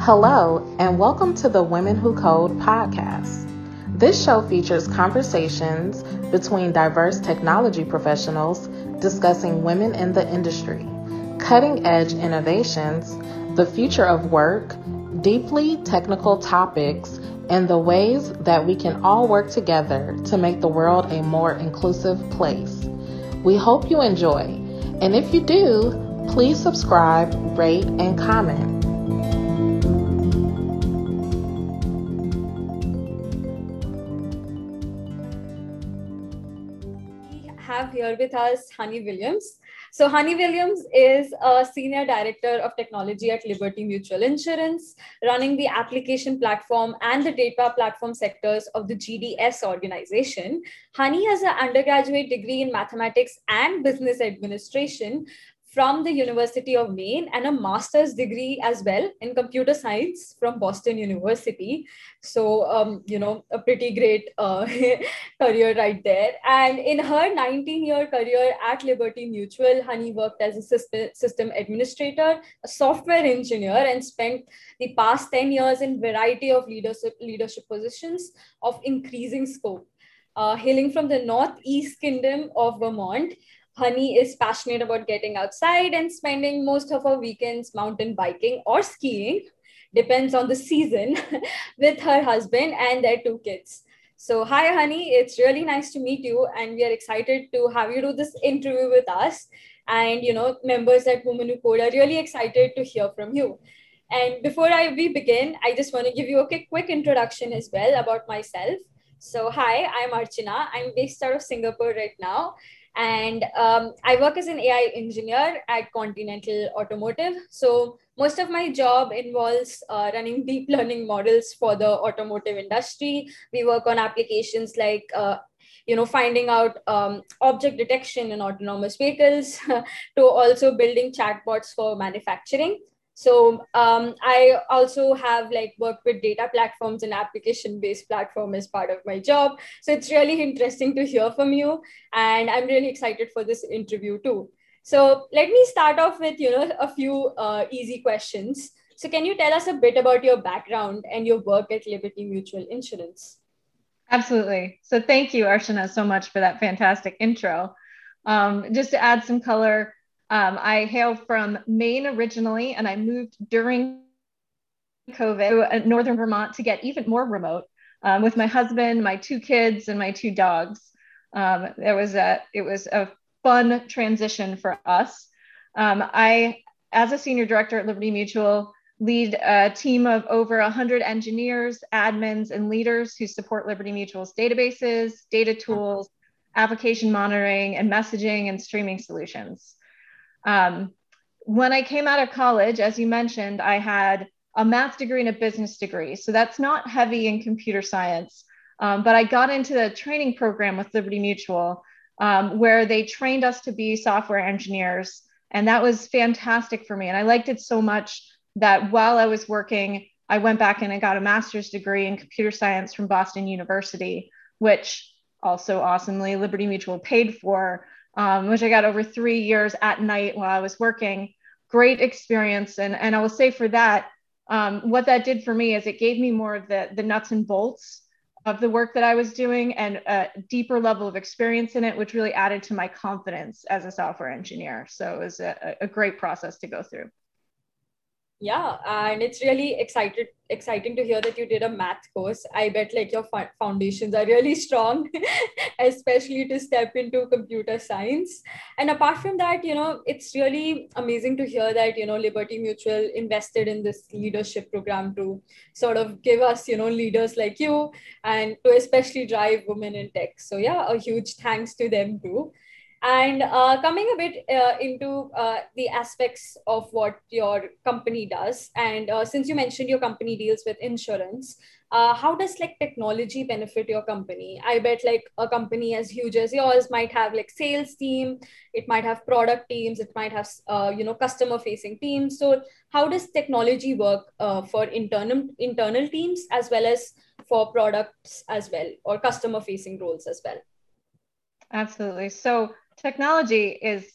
Hello, and welcome to the Women Who Code podcast. This show features conversations between diverse technology professionals discussing women in the industry, cutting-edge innovations, the future of work, deeply technical topics, and the ways that we can all work together to make the world a more inclusive place. We hope you enjoy, and if you do, please subscribe, rate, and comment. Here with us, Honey Williams. So Honey Williams is a Senior Director of Technology at Liberty Mutual Insurance, running the application platform and the data platform sectors of the GDS organization. Honey has an undergraduate degree in mathematics and business administration from the University of Maine and a master's degree as well in computer science from Boston University. So, a pretty great career right there. And in her 19-year career at Liberty Mutual, Honey worked as a system administrator, a software engineer, and spent the past 10 years in variety of leadership positions of increasing scope. Hailing from the Northeast Kingdom of Vermont, Honey is passionate about getting outside and spending most of her weekends mountain biking or skiing, depends on the season, with her husband and their two kids. So hi, Honey. It's really nice to meet you, and we are excited to have you do this interview with us. And, members at Women Who Code are really excited to hear from you. And before we begin, I just want to give you a quick introduction as well about myself. So hi, I'm Archana. I'm based out of Singapore right now. And I work as an AI engineer at Continental Automotive. So most of my job involves running deep learning models for the automotive industry. We work on applications like, finding out object detection in autonomous vehicles to also building chatbots for manufacturing. So I also have worked with data platforms and application-based platform as part of my job. So it's really interesting to hear from you. And I'm really excited for this interview too. So let me start off with, a few easy questions. So can you tell us a bit about your background and your work at Liberty Mutual Insurance? Absolutely. So thank you, Archana, so much for that fantastic intro. Just to add some color, I hail from Maine originally, and I moved during COVID to Northern Vermont to get even more remote with my husband, my two kids, and my two dogs. It was a fun transition for us. I, as a senior director at Liberty Mutual, lead a team of over 100 engineers, admins, and leaders who support Liberty Mutual's databases, data tools, application monitoring, and messaging and streaming solutions. When I came out of college, as you mentioned, I had a math degree and a business degree. So that's not heavy in computer science, but I got into the training program with Liberty Mutual, where they trained us to be software engineers. And that was fantastic for me. And I liked it so much that while I was working, I went back and I got a master's degree in computer science from Boston University, which also awesomely Liberty Mutual paid for. Which I got over 3 years at night while I was working. Great experience. And I will say for that, what that did for me is it gave me more of the nuts and bolts of the work that I was doing and a deeper level of experience in it, which really added to my confidence as a software engineer. So it was a great process to go through. Yeah, and it's really exciting to hear that you did a math course. I bet your foundations are really strong, especially to step into computer science. And apart from that, it's really amazing to hear that, Liberty Mutual invested in this leadership program to sort of give us, leaders like you and to especially drive women in tech. So yeah, a huge thanks to them too. And coming a bit into the aspects of what your company does, and since you mentioned your company deals with insurance, how does like technology benefit your company? I bet like a company as huge as yours might have like sales team, it might have product teams, it might have customer facing teams. So how does technology work for internal teams as well as for products as well, or customer facing roles as well? Absolutely. So technology is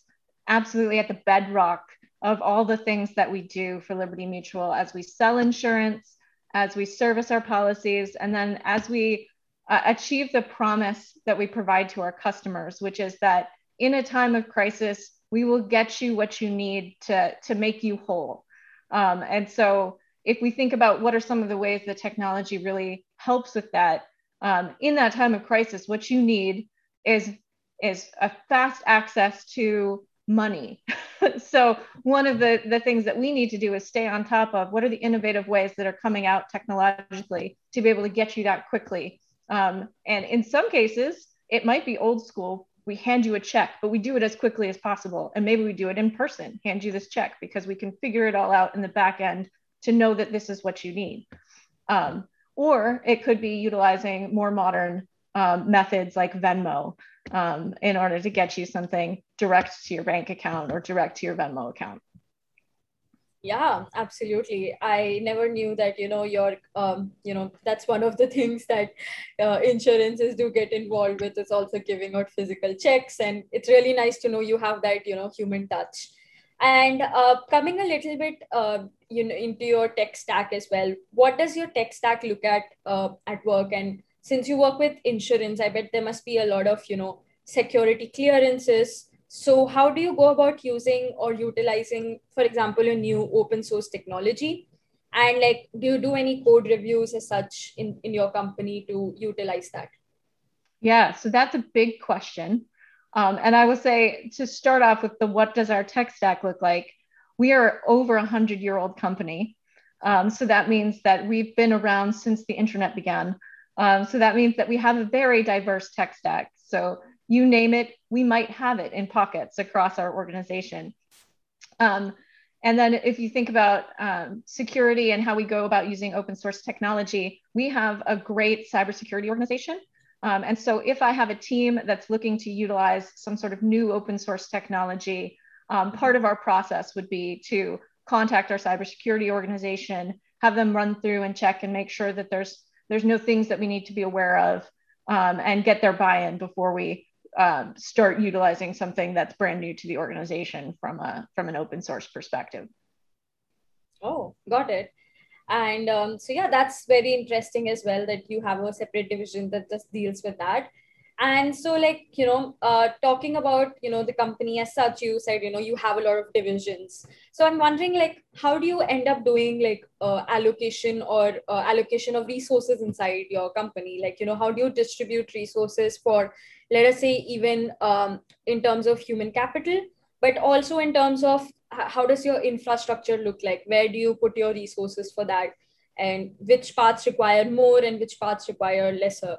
absolutely at the bedrock of all the things that we do for Liberty Mutual as we sell insurance, as we service our policies, and then as we achieve the promise that we provide to our customers, which is that in a time of crisis, we will get you what you need to make you whole. And so if we think about what are some of the ways that technology really helps with that, in that time of crisis, what you need is a fast access to money. So one of the things that we need to do is stay on top of what are the innovative ways that are coming out technologically to be able to get you that quickly. And in some cases, it might be old school. We hand you a check, but we do it as quickly as possible. And maybe we do it in person, hand you this check, because we can figure it all out in the back end to know that this is what you need. Or it could be utilizing more modern methods like Venmo in order to get you something direct to your bank account or direct to your Venmo account. Yeah, absolutely. I never knew that, your, that's one of the things that insurances do get involved with, is also giving out physical checks. And it's really nice to know you have that, human touch. And coming a little bit, into your tech stack as well, what does your tech stack look at work? And since you work with insurance, I bet there must be a lot of, security clearances. So how do you go about using or utilizing, for example, a new open source technology? And like, do you do any code reviews as such in your company to utilize that? Yeah, so that's a big question. And I will say, to start off with what does our tech stack look like? We are over 100-year-old company. So that means that we've been around since the internet began. So that means that we have a very diverse tech stack. So you name it, we might have it in pockets across our organization. And then if you think about security and how we go about using open source technology, we have a great cybersecurity organization. And so if I have a team that's looking to utilize some sort of new open source technology, part of our process would be to contact our cybersecurity organization, have them run through and check and make sure that there's no things that we need to be aware of, and get their buy-in before we start utilizing something that's brand new to the organization from an open source perspective. Oh, got it. And so yeah, that's very interesting as well, that you have a separate division that just deals with that. And so like, talking about, the company as such, you said, you have a lot of divisions. So I'm wondering, like, how do you end up doing like allocation or allocation of resources inside your company? Like, how do you distribute resources for, let us say, even in terms of human capital, but also in terms of how does your infrastructure look like? Where do you put your resources for that? And which parts require more and which parts require lesser?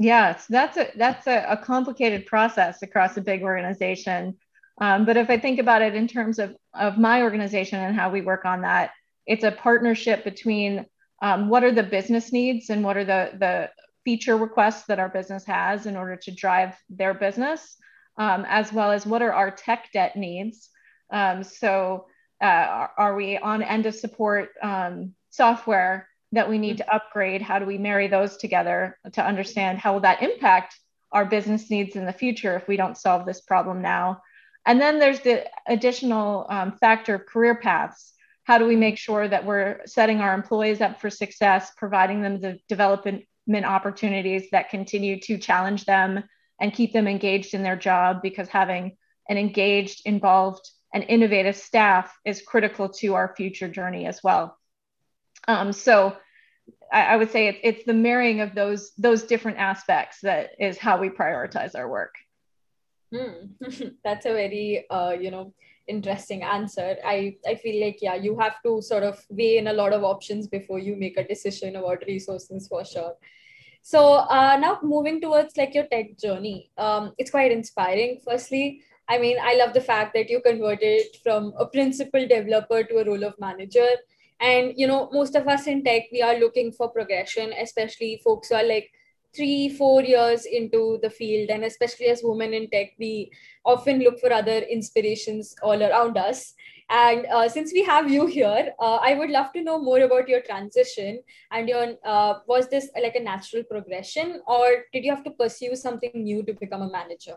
Yeah, so that's a complicated process across a big organization. But if I think about it in terms of my organization and how we work on that, it's a partnership between what are the business needs and what are the feature requests that our business has in order to drive their business, as well as what are our tech debt needs. Are we on end of support software that we need to upgrade? How do we marry those together to understand how will that impact our business needs in the future if we don't solve this problem now? And then there's the additional factor of career paths. How do we make sure that we're setting our employees up for success, providing them the development opportunities that continue to challenge them and keep them engaged in their job? Because having an engaged, involved, and innovative staff is critical to our future journey as well. So I would say it's the marrying of those different aspects that is how we prioritize our work. That's a very, interesting answer. I feel like, yeah, you have to sort of weigh in a lot of options before you make a decision about resources for sure. So now moving towards like your tech journey, it's quite inspiring. Firstly, I mean, I love the fact that you converted from a principal developer to a role of manager. And, you know, most of us in tech, we are looking for progression, especially folks who are like 3-4 years into the field. And especially as women in tech, we often look for other inspirations all around us. And since we have you here, I would love to know more about your transition and your, was this like a natural progression, or did you have to pursue something new to become a manager?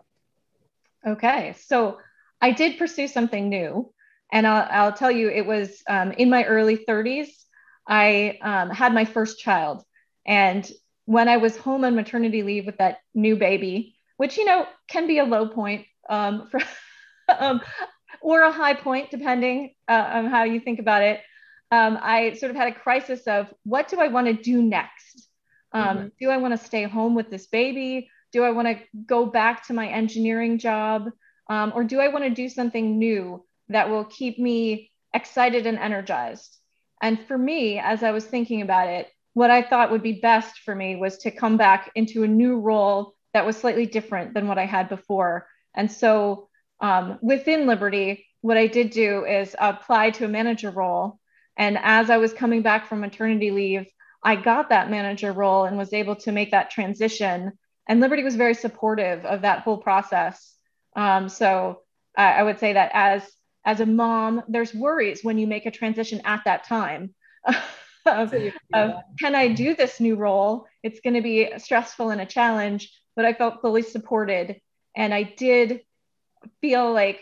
Okay, so I did pursue something new. And I'll tell you, it was in my early 30s, I had my first child. And when I was home on maternity leave with that new baby, which, you know, can be a low point for, or a high point, depending on how you think about it, I sort of had a crisis of, what do I want to do next? Do I want to stay home with this baby? Do I want to go back to my engineering job? Or do I want to do something new that will keep me excited and energized? And for me, as I was thinking about it, what I thought would be best for me was to come back into a new role that was slightly different than what I had before. And so within Liberty, what I did do is apply to a manager role. And as I was coming back from maternity leave, I got that manager role and was able to make that transition. And Liberty was very supportive of that whole process. So I would say that as a mom, there's worries when you make a transition at that time of can I do this new role? It's going to be stressful and a challenge, but I felt fully supported. And I did feel like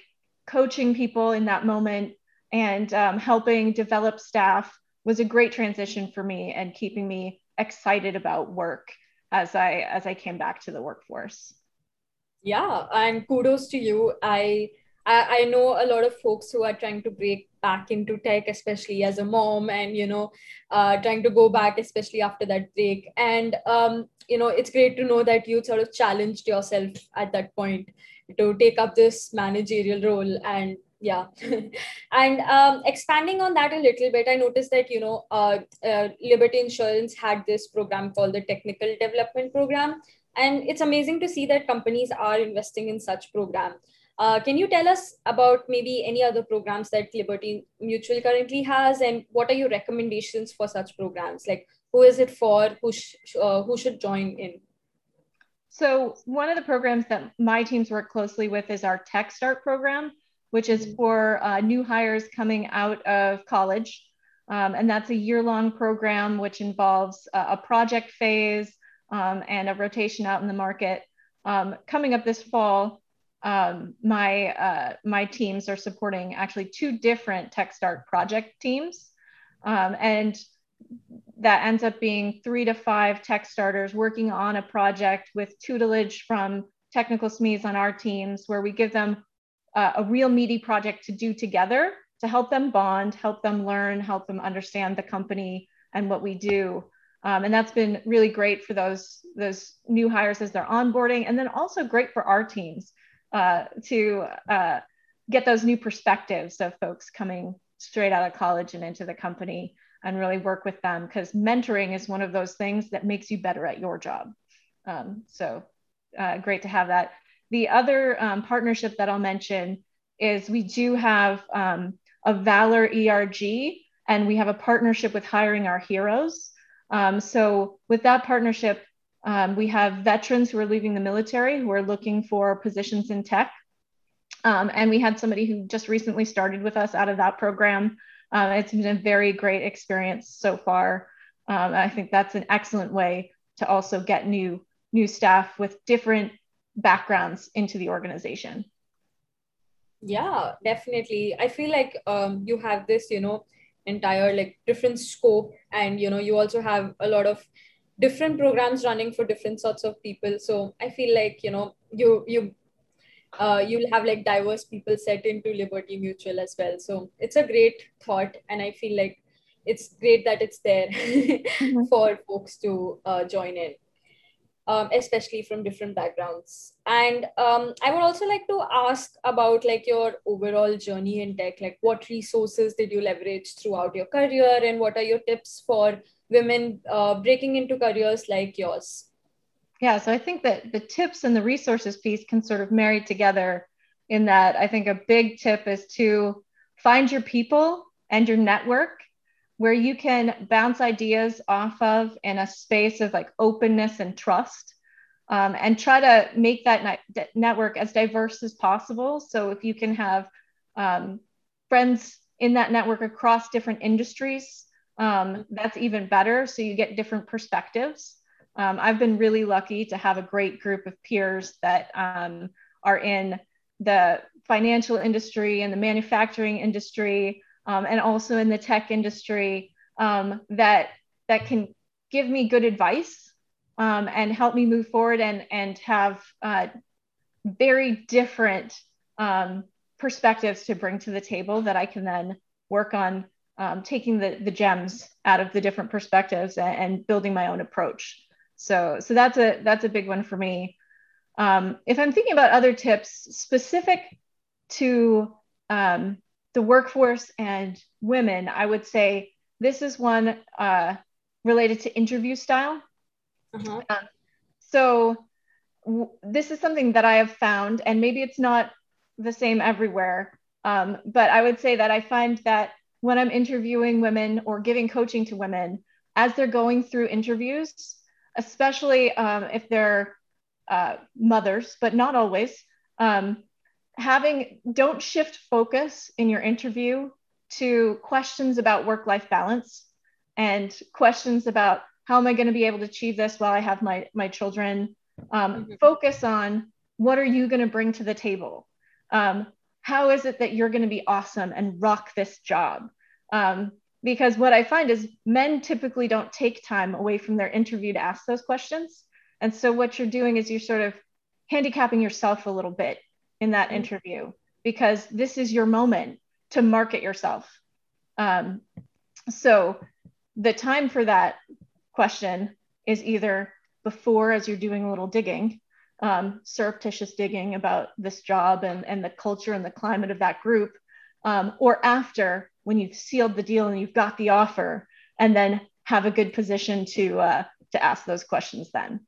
coaching people in that moment and helping develop staff was a great transition for me and keeping me excited about work as I came back to the workforce. Yeah, and kudos to you. I know a lot of folks who are trying to break back into tech, especially as a mom, and, you know, trying to go back, especially after that break. And, you know, it's great to know that you sort of challenged yourself at that point to take up this managerial role. And yeah, and expanding on that a little bit, I noticed that, you know, Liberty Insurance had this program called the Technical Development Program. And it's amazing to see that companies are investing in such programs. Can you tell us about maybe any other programs that Liberty Mutual currently has, and what are your recommendations for such programs? Like, who is it for? Who should join in? So one of the programs that my teams work closely with is our Tech Start program, which is for new hires coming out of college. And that's a year-long program, which involves a project phase and a rotation out in the market. Coming up this fall, my teams are supporting actually two different Tech Start project teams. And that ends up being 3 to 5 tech starters working on a project with tutelage from technical SMEs on our teams, where we give them a real meaty project to do together to help them bond, help them learn, help them understand the company and what we do. And that's been really great for those new hires as they're onboarding, and then also great for our teams to get those new perspectives of folks coming straight out of college and into the company, and really work with them, because mentoring is one of those things that makes you better at your job. So great to have that. The other partnership that I'll mention is we do have a Valor ERG, and we have a partnership with Hiring Our Heroes. So with that partnership, we have veterans who are leaving the military who are looking for positions in tech. And we had somebody who just recently started with us out of that program. It's been a very great experience so far. I think that's an excellent way to also get new staff with different backgrounds into the organization. Yeah, definitely. I feel like you have this, you know, entire like different scope, and, you know, you also have a lot of different programs running for different sorts of people. So I feel like, you know, you'll have like diverse people set into Liberty Mutual as well. So it's a great thought, and I feel like it's great that it's there for folks to join in, especially from different backgrounds. And I would also like to ask about like your overall journey in tech. Like, what resources did you leverage throughout your career, and what are your tips for women breaking into careers like yours? Yeah, so I think that the tips and the resources piece can sort of marry together in that I think a big tip is to find your people and your network where you can bounce ideas off of in a space of like openness and trust, and try to make that network as diverse as possible. So if you can have friends in that network across different industries, that's even better. So you get different perspectives. I've been really lucky to have a great group of peers that are in the financial industry and the manufacturing industry, and also in the tech industry, that can give me good advice and help me move forward and have very different perspectives to bring to the table that I can then work on taking the gems out of the different perspectives and building my own approach. So that's a big one for me. If I'm thinking about other tips specific to the workforce and women, I would say this is one related to interview style. Uh-huh. This is something that I have found, and maybe it's not the same everywhere, but I would say that I find that when I'm interviewing women or giving coaching to women, as they're going through interviews, especially if they're mothers, but not always, don't shift focus in your interview to questions about work-life balance and questions about how am I going to be able to achieve this while I have my children. Focus on what are you going to bring to the table? How is it that you're going to be awesome and rock this job? Because what I find is men typically don't take time away from their interview to ask those questions. And so what you're doing is you're sort of handicapping yourself a little bit in that interview, because this is your moment to market yourself. So the time for that question is either before, as you're doing a little digging, surreptitious digging about this job and the culture and the climate of that group, or after, when you've sealed the deal and you've got the offer, and then have a good position to ask those questions then.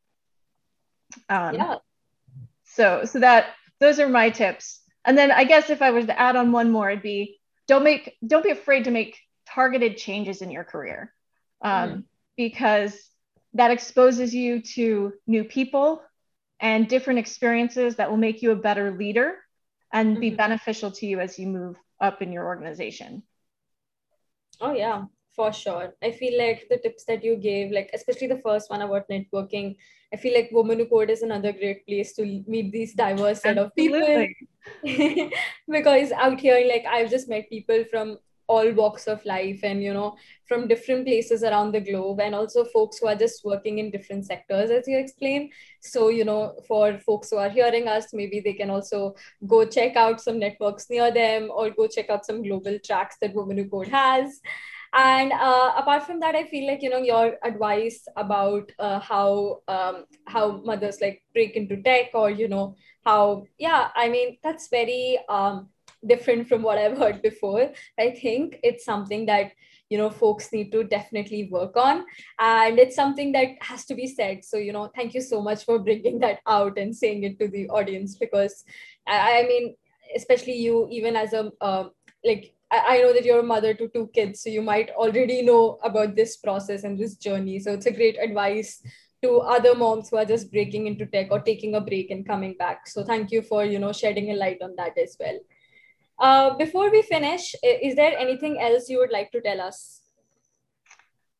Those are my tips. And then I guess if I was to add on one more, it'd be don't be afraid to make targeted changes in your career, because that exposes you to new people and different experiences that will make you a better leader and be beneficial to you as you move up in your organization. Oh, yeah, for sure. I feel like the tips that you gave, like especially the first one about networking, I feel like Women Who Code is another great place to meet these diverse set of people. Because out here, like I've just met people from all walks of life and, you know, from different places around the globe, and also folks who are just working in different sectors, as you explained. So, you know, for folks who are hearing us, maybe they can also go check out some networks near them or go check out some global tracks that Women Who Code has. And apart from that, I feel like, you know, your advice about how mothers like break into tech, or, you know, how, yeah, I mean, that's very different from what I've heard before. I think it's something that, you know, folks need to definitely work on, and it's something that has to be said. So, you know, thank you so much for bringing that out and saying it to the audience, because I mean, especially you, even as a, like, I know that you're a mother to two kids, so you might already know about this process and this journey. So it's a great advice to other moms who are just breaking into tech or taking a break and coming back. So thank you for, you know, shedding a light on that as well. Before we finish, is there anything else you would like to tell us?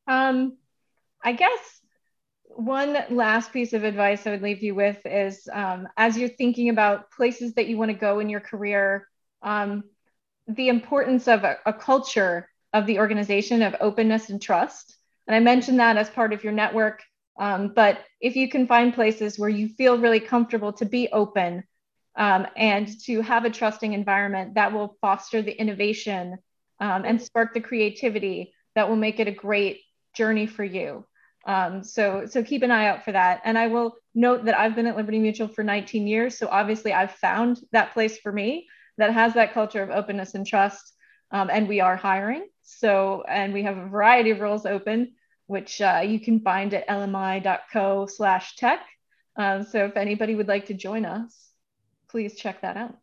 I guess one last piece of advice I would leave you with is, as you're thinking about places that you want to go in your career, the importance of a culture of the organization of openness and trust. And I mentioned that as part of your network, but if you can find places where you feel really comfortable to be open, and to have a trusting environment, that will foster the innovation and spark the creativity that will make it a great journey for you. So keep an eye out for that. And I will note that I've been at Liberty Mutual for 19 years. So obviously I've found that place for me that has that culture of openness and trust. And we are hiring. So, and we have a variety of roles open, which you can find at lmi.co/tech. So if anybody would like to join us, please check that out.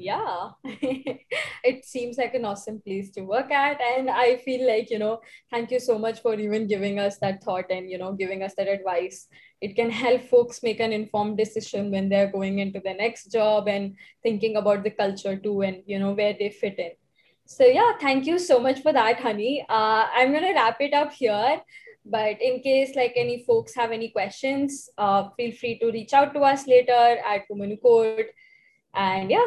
Yeah, it seems like an awesome place to work at. And I feel like, you know, thank you so much for even giving us that thought and, you know, giving us that advice. It can help folks make an informed decision when they're going into their next job and thinking about the culture too and, you know, where they fit in. So yeah, thank you so much for that, Honey. I'm going to wrap it up here. But in case like any folks have any questions, feel free to reach out to us later at Women Who Code. And yeah.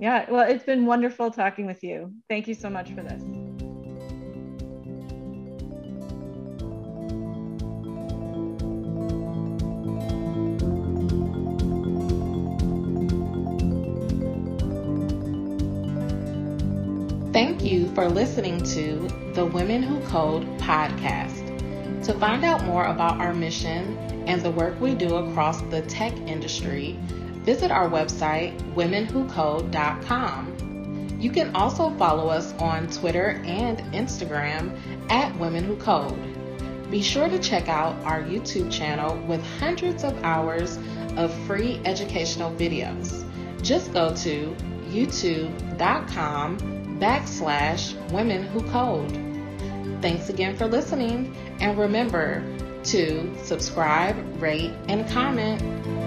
Yeah, well, it's been wonderful talking with you. Thank you so much for this. Thank you for listening to the Women Who Code podcast. To find out more about our mission and the work we do across the tech industry, visit our website, womenwhocode.com. You can also follow us on Twitter and Instagram at Women Who Code. Be sure to check out our YouTube channel with hundreds of hours of free educational videos. Just go to youtube.com/Women Who Code. Thanks again for listening, and remember to subscribe, rate, and comment.